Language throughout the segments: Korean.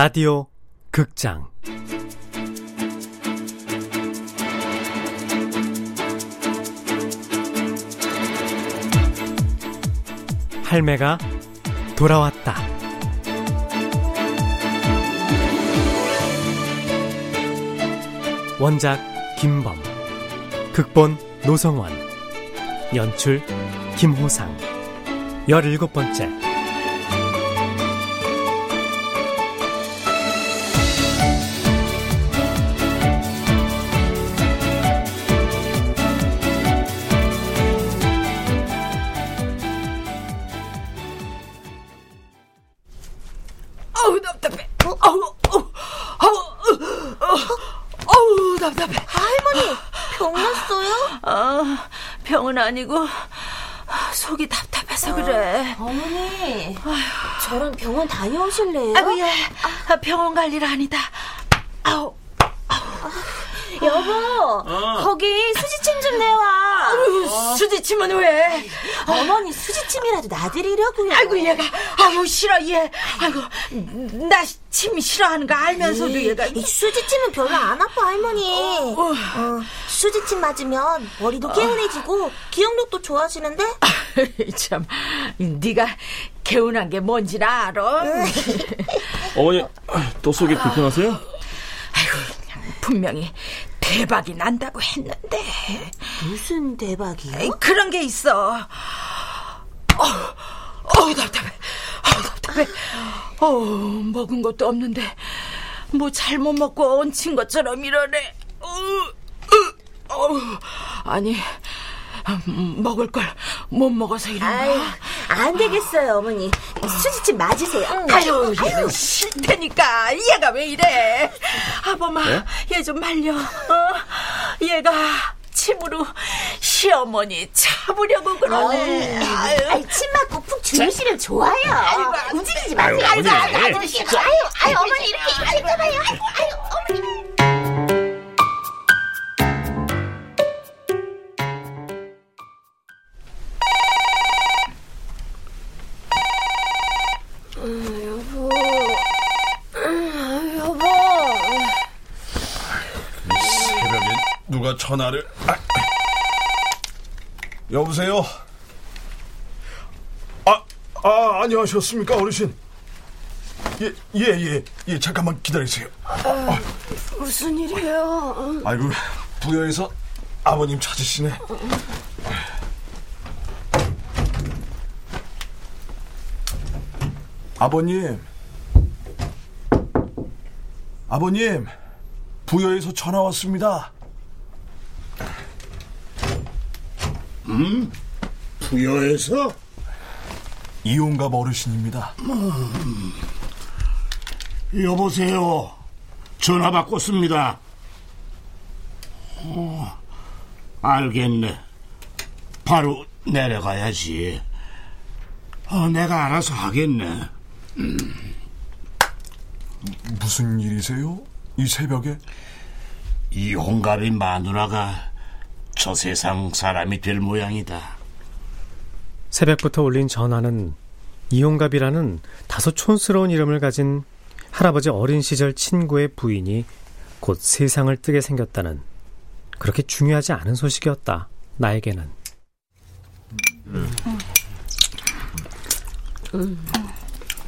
라디오 극장 할매가 돌아왔다. 원작 김범, 극본 노성원, 연출 김호상. 17번째. 아니고 속이 답답해서 그래. 어머니, 아휴. 저랑 병원 다녀오실래요? 아이고, 예. 병원 갈 일 아니다. 아우, 여보, 거기 수지침 좀 내와. 수지침은 왜? 어머니, 수지침이라도 놔드리려고요. 아이고, 얘가, 아유, 싫어, 얘. 아이고, 나 침 싫어하는 거 알면서도 에이, 얘가. 이 수지침은 별로 안 아파, 할머니. 수지침 맞으면 머리도 개운해지고 기억력도 좋아지는데? 참, 네가 개운한 게 뭔지 알아? 어머니, 또 속이 불편하세요? 아이고. 분명히 대박이 난다고 했는데. 무슨 대박이요? 그런 게 있어. 답답해. 답답해. 먹은 것도 없는데 뭐 잘못 먹고 얹힌 것처럼 이러네. 아니, 먹을 걸 못 먹어서 이러나. 안 되겠어요, 어머니. 수지침 맞으세요. 아유, 싫다니까. 얘가 왜 이래. 아범아, 네? 얘 좀 말려. 얘가 침으로 시어머니 잡으려고 그러네. 침 맞고 푹 주무시면 좋아요. 아이고, 움직이지 마세요. 아유, 어머니 이렇게 있어봐요. 아유, 어머니. 여보. 새벽에 누가 전화를. 여보세요. 안녕하셨습니까, 어르신. 예, 잠깐만 기다리세요. 무슨 일이에요? 아이고, 부여에서 아버님 찾으시네. 아버님, 부여에서 전화 왔습니다. 부여에서? 이홍갑 어르신입니다. 여보세요. 전화 바꿨습니다. 알겠네. 바로 내려가야지. 내가 알아서 하겠네. 무슨 일이세요? 이 새벽에? 이 홍갑이 마누라가 저 세상 사람이 될 모양이다. 새벽부터 울린 전화는 이홍갑이라는 다소 촌스러운 이름을 가진 할아버지 어린 시절 친구의 부인이 곧 세상을 뜨게 생겼다는, 그렇게 중요하지 않은 소식이었다, 나에게는.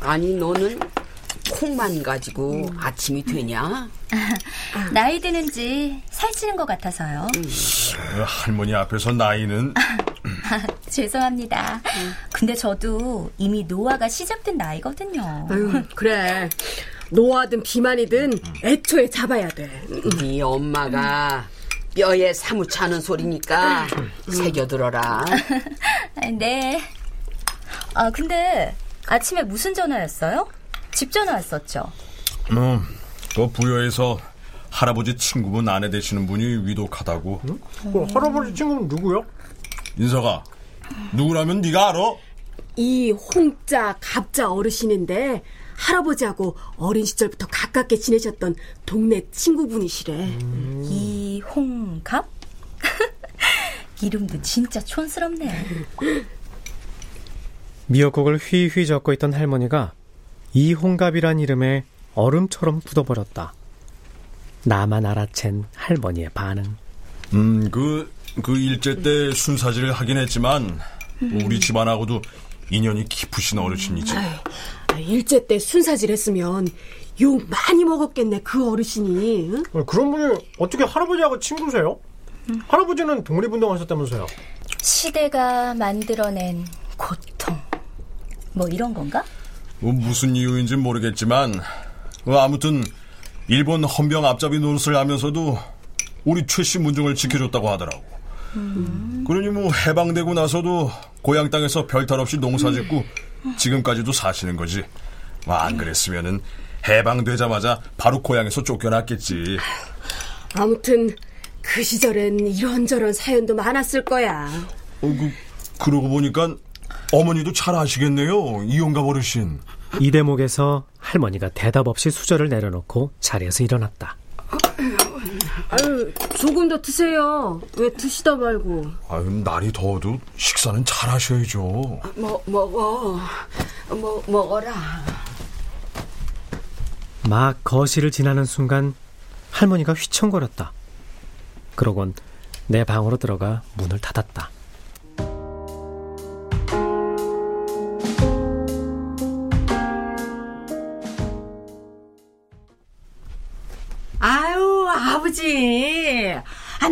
아니, 너는 콩만 가지고 아침이 되냐? 나이 드는지 살찌는 것 같아서요. 할머니 앞에서 나이는. 죄송합니다. 근데 저도 이미 노화가 시작된 나이거든요. 아유, 그래. 노화든 비만이든 애초에 잡아야 돼. 네 엄마가 뼈에 사무차는 소리니까 새겨들어라. 네. 근데 아침에 무슨 전화였어요? 집 전화 왔었죠. 그 부여에서 할아버지 친구분 아내 되시는 분이 위독하다고. 할아버지 친구는 누구요? 인서가, 누구라면 네가 알아? 이 홍자 갑자 어르신인데 할아버지하고 어린 시절부터 가깝게 지내셨던 동네 친구분이시래. 이 홍갑? 이름도 진짜 촌스럽네. 미역국을 휘휘 젓고 있던 할머니가 이홍갑이란 이름의 얼음처럼 굳어버렸다. 나만 알아챈 할머니의 반응. 그 일제 때 순사질을 하긴 했지만 우리 집안하고도 인연이 깊으신 어르신이지. 아유, 일제 때 순사질 했으면 욕 많이 먹었겠네, 그 어르신이. 응? 그런 분이 어떻게 할아버지하고 친구세요? 할아버지는 독립운동하셨다면서요. 시대가 만들어낸 고통 뭐 이런 건가? 무슨 이유인지 모르겠지만 아무튼 일본 헌병 앞잡이 노릇을 하면서도 우리 최씨 문중을 지켜줬다고 하더라고. 그러니 뭐 해방되고 나서도 고향 땅에서 별탈 없이 농사짓고 지금까지도 사시는 거지. 안 그랬으면은 해방되자마자 바로 고향에서 쫓겨났겠지. 아무튼 그 시절엔 이런저런 사연도 많았을 거야. 그러고 보니까 어머니도 잘 아시겠네요, 이홍갑 어르신. 이 대목에서 할머니가 대답 없이 수저를 내려놓고 자리에서 일어났다. 아유, 조금 더 드세요. 왜 드시다 말고. 아유, 날이 더워도 식사는 잘 하셔야죠. 먹어라. 막 거실을 지나는 순간 할머니가 휘청거렸다. 그러곤 내 방으로 들어가 문을 닫았다. 아유, 아버지,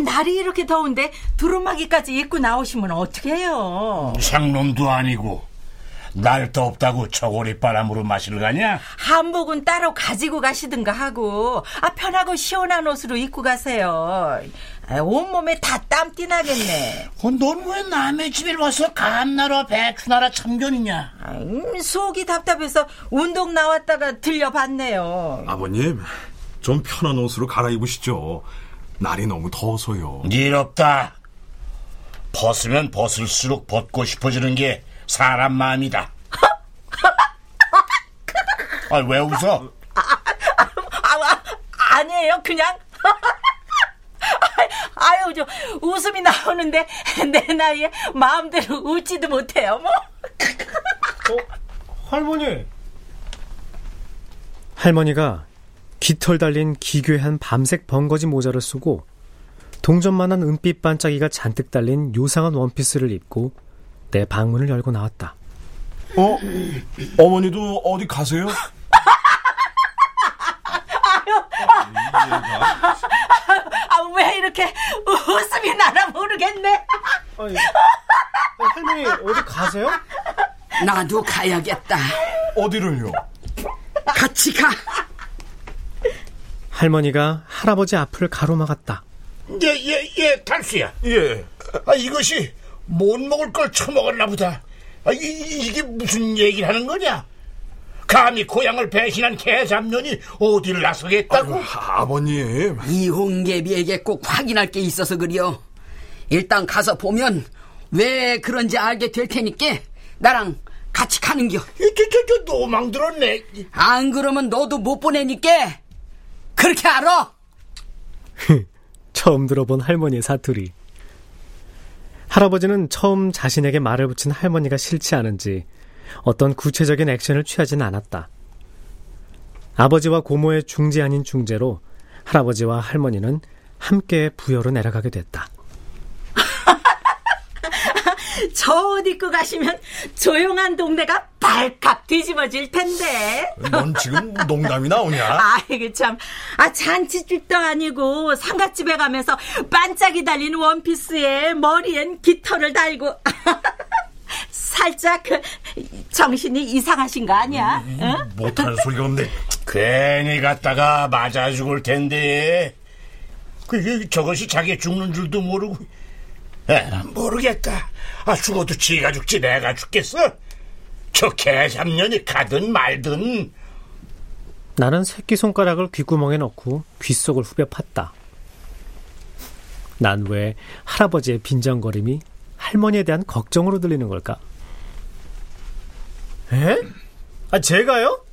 날이 이렇게 더운데 두루마기까지 입고 나오시면 어떻게 해요? 상놈도 아니고 날 덥다고 저고리 바람으로 마시러 가냐? 한복은 따로 가지고 가시든가 하고 편하고 시원한 옷으로 입고 가세요. 온몸에 다 땀띠 나겠네. 넌 왜 남의 집에 와서 감나라 배추나라 참견이냐? 속이 답답해서 운동 나왔다가 들려봤네요. 아버님, 좀 편한 옷으로 갈아입으시죠. 날이 너무 더워서요. 일 없다. 벗으면 벗을수록 벗고 싶어지는 게 사람 마음이다. 왜 웃어? 아니에요, 그냥. 아유, 저 웃음이 나오는데 내 나이에 마음대로 웃지도 못해요, 뭐. 할머니. 할머니가 깃털 달린 기괴한 밤색 번거지 모자를 쓰고 동전만한 은빛 반짝이가 잔뜩 달린 요상한 원피스를 입고 내 방문을 열고 나왔다. 어머니도 어디 가세요? 아유, 왜 이렇게 웃음이 나나 모르겠네. 할머니 어디 가세요? 나도 가야겠다. 어디를요? 같이 가. 할머니가 할아버지 앞을 가로막았다. 예, 달수야. 예. 이것이 못 먹을 걸 처먹었나 보다. 이게 무슨 얘기를 하는 거냐? 감히 고향을 배신한 개잡년이 어디를 나서겠다고? 아버님. 이홍계비에게 꼭 확인할 게 있어서 그려. 일단 가서 보면 왜 그런지 알게 될 테니까 나랑 같이 가는겨. 저 노망 들었네. 안 그러면 너도 못 보내니까 그렇게 알아. 처음 들어본 할머니의 사투리. 할아버지는 처음 자신에게 말을 붙인 할머니가 싫지 않은지 어떤 구체적인 액션을 취하진 않았다. 아버지와 고모의 중재 아닌 중재로 할아버지와 할머니는 함께 부여로 내려가게 됐다. 저 옷 입고 가시면 조용한 동네가 발칵 뒤집어질 텐데. 넌 지금 농담이 나오냐? 아이고 참. 잔치집도 아니고 상갓집에 가면서 반짝이 달린 원피스에 머리엔 깃털을 달고. 살짝 정신이 이상하신 거 아니야? 응? 못하는 소리가 없네. 괜히 갔다가 맞아 죽을 텐데. 저것이 자기 죽는 줄도 모르고. 모르겠다. 죽어도 지가 죽지 내가 죽겠어? 저 개삼년이 가든 말든. 나는 새끼손가락을 귓구멍에 넣고 귓속을 후벼 팠다. 난 왜 할아버지의 빈정거림이 할머니에 대한 걱정으로 들리는 걸까? 에? 제가요?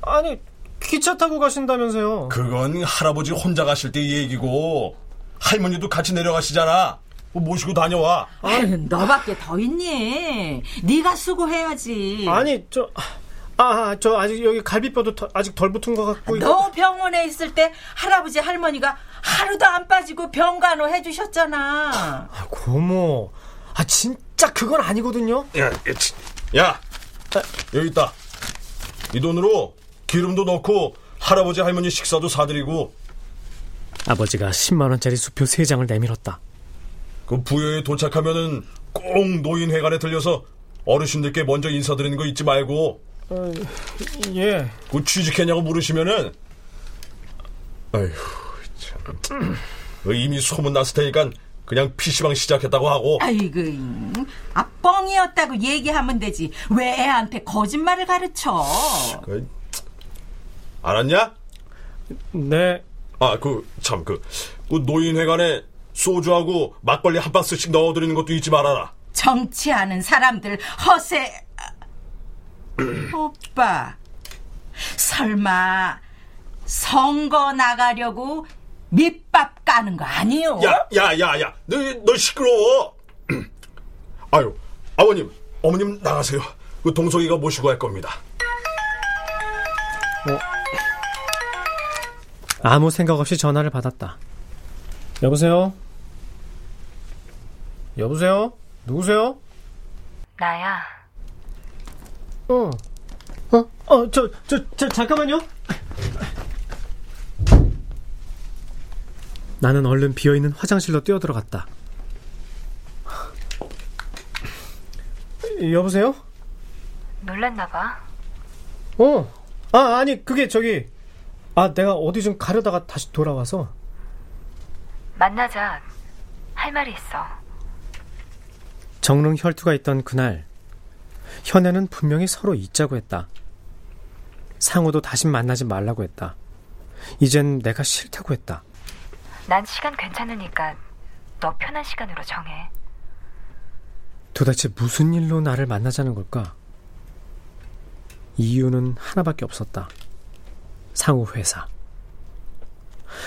아니, 기차 타고 가신다면서요. 그건 할아버지 혼자 가실 때 얘기고 할머니도 같이 내려가시잖아. 모시고 다녀와. 아유, 너밖에 더 있니? 네가 수고해야지. 아니, 아, 저 아직 여기 갈비뼈도 아직 덜 붙은 것 같고. 너 병원에 있을 때 할아버지 할머니가 하루도 안 빠지고 병간호 해주셨잖아. 아, 고모, 아 진짜 그건 아니거든요. 야, 여기 있다. 이 돈으로 기름도 넣고 할아버지 할머니 식사도 사드리고. 아버지가 10만 원짜리 수표 3장을 내밀었다. 그 부여에 도착하면은 꼭 노인회관에 들려서 어르신들께 먼저 인사드리는 거 잊지 말고. 예. 그 취직했냐고 물으시면은, 아휴 참, 이미 소문났을 테니까 그냥 PC방 시작했다고 하고. 아이고, 아 뻥이었다고 얘기하면 되지 왜 애한테 거짓말을 가르쳐. 그, 알았냐? 네. 아, 그 참, 그 노인회관에 소주하고 막걸리 한 박스씩 넣어드리는 것도 잊지 말아라. 정치하는 사람들 허세. 오빠, 설마 선거 나가려고 밑밥 까는 거 아니요? 야, 너 시끄러워. 아유, 아버님, 어머님 나가세요. 그 동석이가 모시고 갈 겁니다. 아무 생각 없이 전화를 받았다. 여보세요? 누구세요? 나야. 잠깐만요. 나는 얼른 비어있는 화장실로 뛰어들어갔다. 여보세요? 놀랐나봐. 아니 그게 저기, 내가 어디 좀 가려다가 다시 돌아와서. 만나자, 할 말이 있어. 정릉 혈투가 있던 그날, 현애는 분명히 서로 잊자고 했다. 상호도 다시 만나지 말라고 했다. 이젠 내가 싫다고 했다. 난 시간 괜찮으니까 너 편한 시간으로 정해. 도대체 무슨 일로 나를 만나자는 걸까? 이유는 하나밖에 없었다. 상호 회사.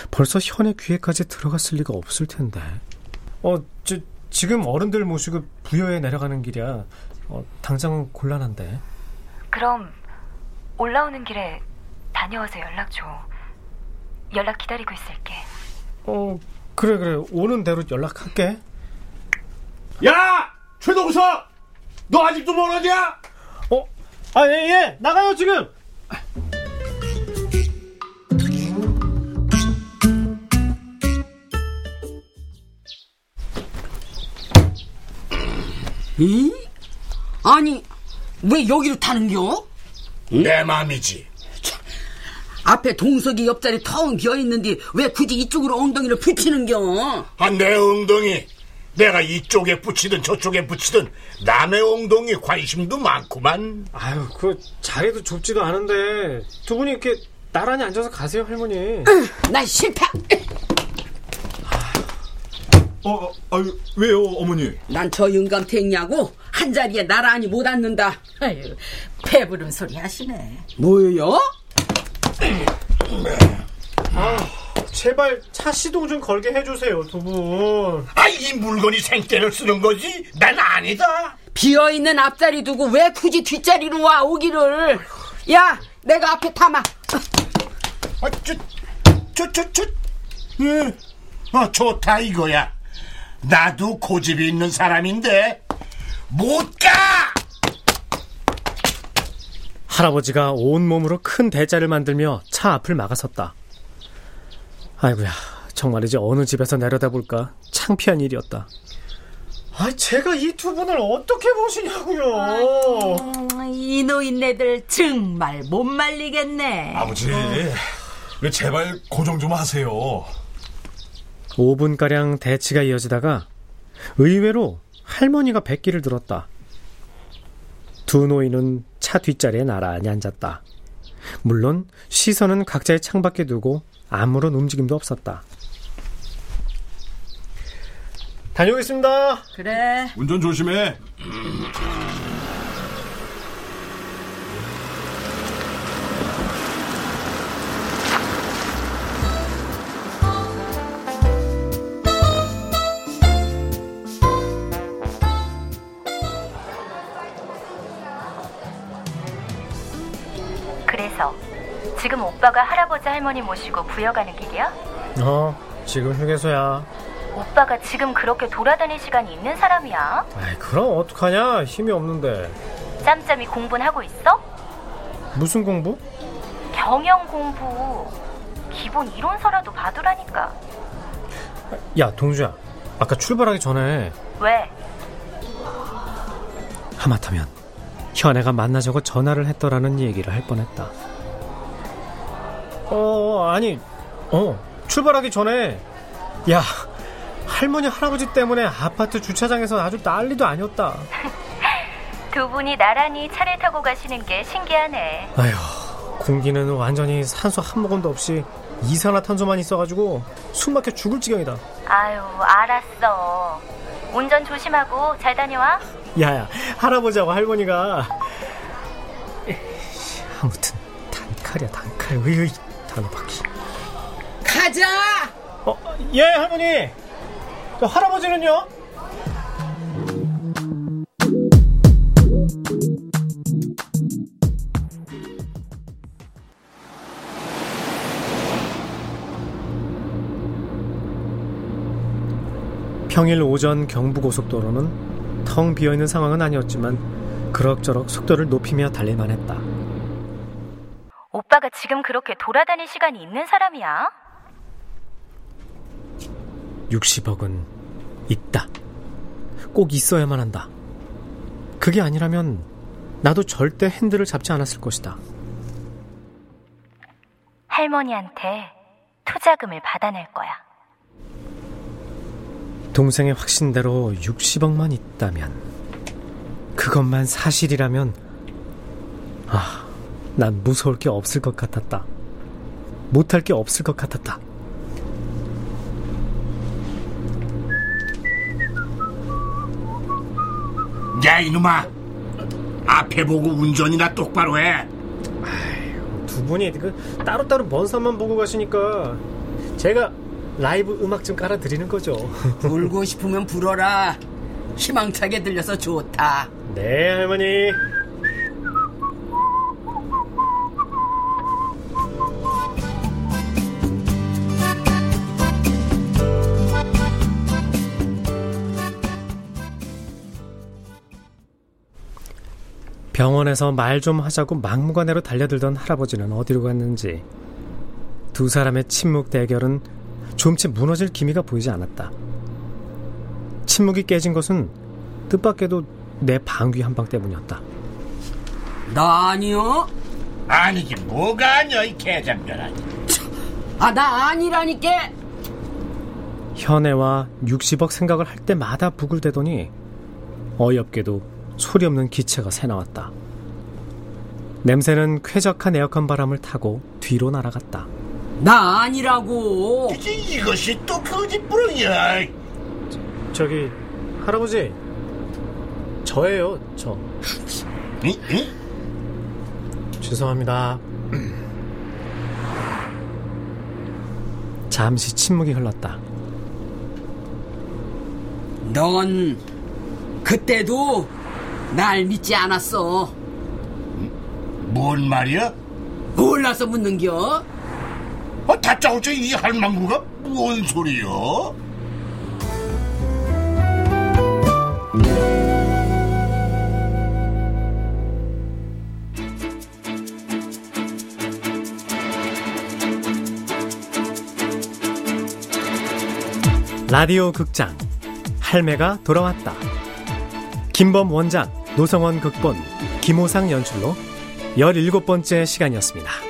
벌써 현애 귀에까지 들어갔을 리가 없을 텐데. 지금 어른들 모시고 부여에 내려가는 길이야. 당장은 곤란한데. 그럼 올라오는 길에 다녀와서 연락 줘. 연락 기다리고 있을게. 그래, 오는 대로 연락할게. 야, 최동석, 너 아직도 멀어지야? 예, 나가요 지금. 응? 아니, 왜 여기로 타는겨? 내 맘이지. 앞에 동석이 옆자리 텅 비어있는데 왜 굳이 이쪽으로 엉덩이를 붙이는겨? 내 엉덩이, 내가 이쪽에 붙이든 저쪽에 붙이든 남의 엉덩이 관심도 많구만. 아유, 그 자리도 좁지도 않은데 두 분이 이렇게 나란히 앉아서 가세요, 할머니. 난 싫다. 아유, 왜요, 어머니? 난 저 영감 됐냐고? 한 자리에 나란히 못 앉는다. 아유, 배부른 소리 하시네. 뭐요? 제발 차 시동 좀 걸게 해주세요, 두 분. 이 물건이 생떼를 쓰는 거지? 난 아니다. 비어있는 앞자리 두고 왜 굳이 뒷자리로 와, 오기를. 야, 내가 앞에 타마. 좋다, 이거야. 나도 고집이 있는 사람인데 못 가! 할아버지가 온몸으로 큰 대자를 만들며 차 앞을 막아섰다. 아이고야, 정말이지 어느 집에서 내려다볼까 창피한 일이었다. 제가 이 두 분을 어떻게 보시냐고요. 이 노인네들 정말 못 말리겠네. 아버지, 제발 고정 좀 하세요. 5분가량 대치가 이어지다가 의외로 할머니가 백기를 들었다. 두 노인은 차 뒷자리에 나란히 앉았다. 물론 시선은 각자의 창밖에 두고 아무런 움직임도 없었다. 다녀오겠습니다. 그래, 운전 조심해. 지금 오빠가 할아버지 할머니 모시고 부여 가는 길이야? 지금 휴게소야. 오빠가 지금 그렇게 돌아다닐 시간이 있는 사람이야? 아이, 그럼 어떡하냐, 힘이 없는데. 짬짬이 공부는 하고 있어? 무슨 공부? 경영 공부. 기본 이론서라도 봐두라니까. 야, 동주야, 아까 출발하기 전에. 왜? 하마터면 현애가 만나자고 전화를 했더라는 얘기를 할 뻔했다. 출발하기 전에, 야, 할머니 할아버지 때문에 아파트 주차장에서 아주 난리도 아니었다. 두 분이 나란히 차를 타고 가시는 게 신기하네. 아휴, 공기는 완전히 산소 한 모금도 없이 이산화탄소만 있어가지고 숨막혀 죽을 지경이다. 아유, 알았어. 운전 조심하고 잘 다녀와. 야야, 할아버지하고 할머니가. 아무튼 단칼이야, 단칼. 으이, 단호박이. 가자. 예, 할머니. 할아버지는요? 평일 오전 경부고속도로는 텅 비어있는 상황은 아니었지만 그럭저럭 속도를 높이며 달릴만 했다. 오빠가 지금 그렇게 돌아다닐 시간이 있는 사람이야? 60억은 있다. 꼭 있어야만 한다. 그게 아니라면 나도 절대 핸들을 잡지 않았을 것이다. 할머니한테 투자금을 받아낼 거야. 동생의 확신대로 60억만 있다면, 그것만 사실이라면, 난 무서울 게 없을 것 같았다. 못할 게 없을 것 같았다. 야, 이놈아, 앞에 보고 운전이나 똑바로 해. 아유, 두 분이 따로따로 먼 산만 보고 가시니까 제가 라이브 음악 좀 깔아드리는 거죠. 불고 싶으면 불어라. 희망차게 들려서 좋다. 네, 할머니. 병원에서 말 좀 하자고 막무가내로 달려들던 할아버지는 어디로 갔는지. 두 사람의 침묵 대결은 좀치 무너질 기미가 보이지 않았다. 침묵이 깨진 것은 뜻밖에도 내 방귀 한 방 때문이었다. 나 아니요? 아니지, 뭐가 아니여, 이 개장별아니. 나 아니라니까. 현애와 60억 생각을 할 때마다 부글대더니 어이없게도 소리 없는 기체가 새나왔다. 냄새는 쾌적한 에어컨 바람을 타고 뒤로 날아갔다. 나 아니라고. 이것이 또 거짓부렁이야. 저기 할아버지, 저예요, 저. 죄송합니다. 잠시 침묵이 흘렀다. 넌 그때도 날 믿지 않았어. 뭔 말이야? 몰라서 묻는겨. 다짜고짜 이 할망구가 뭔 소리여? 라디오 극장, 할매가 돌아왔다. 김범 원작, 노성원 극본, 김호상 연출로 17번째 시간이었습니다.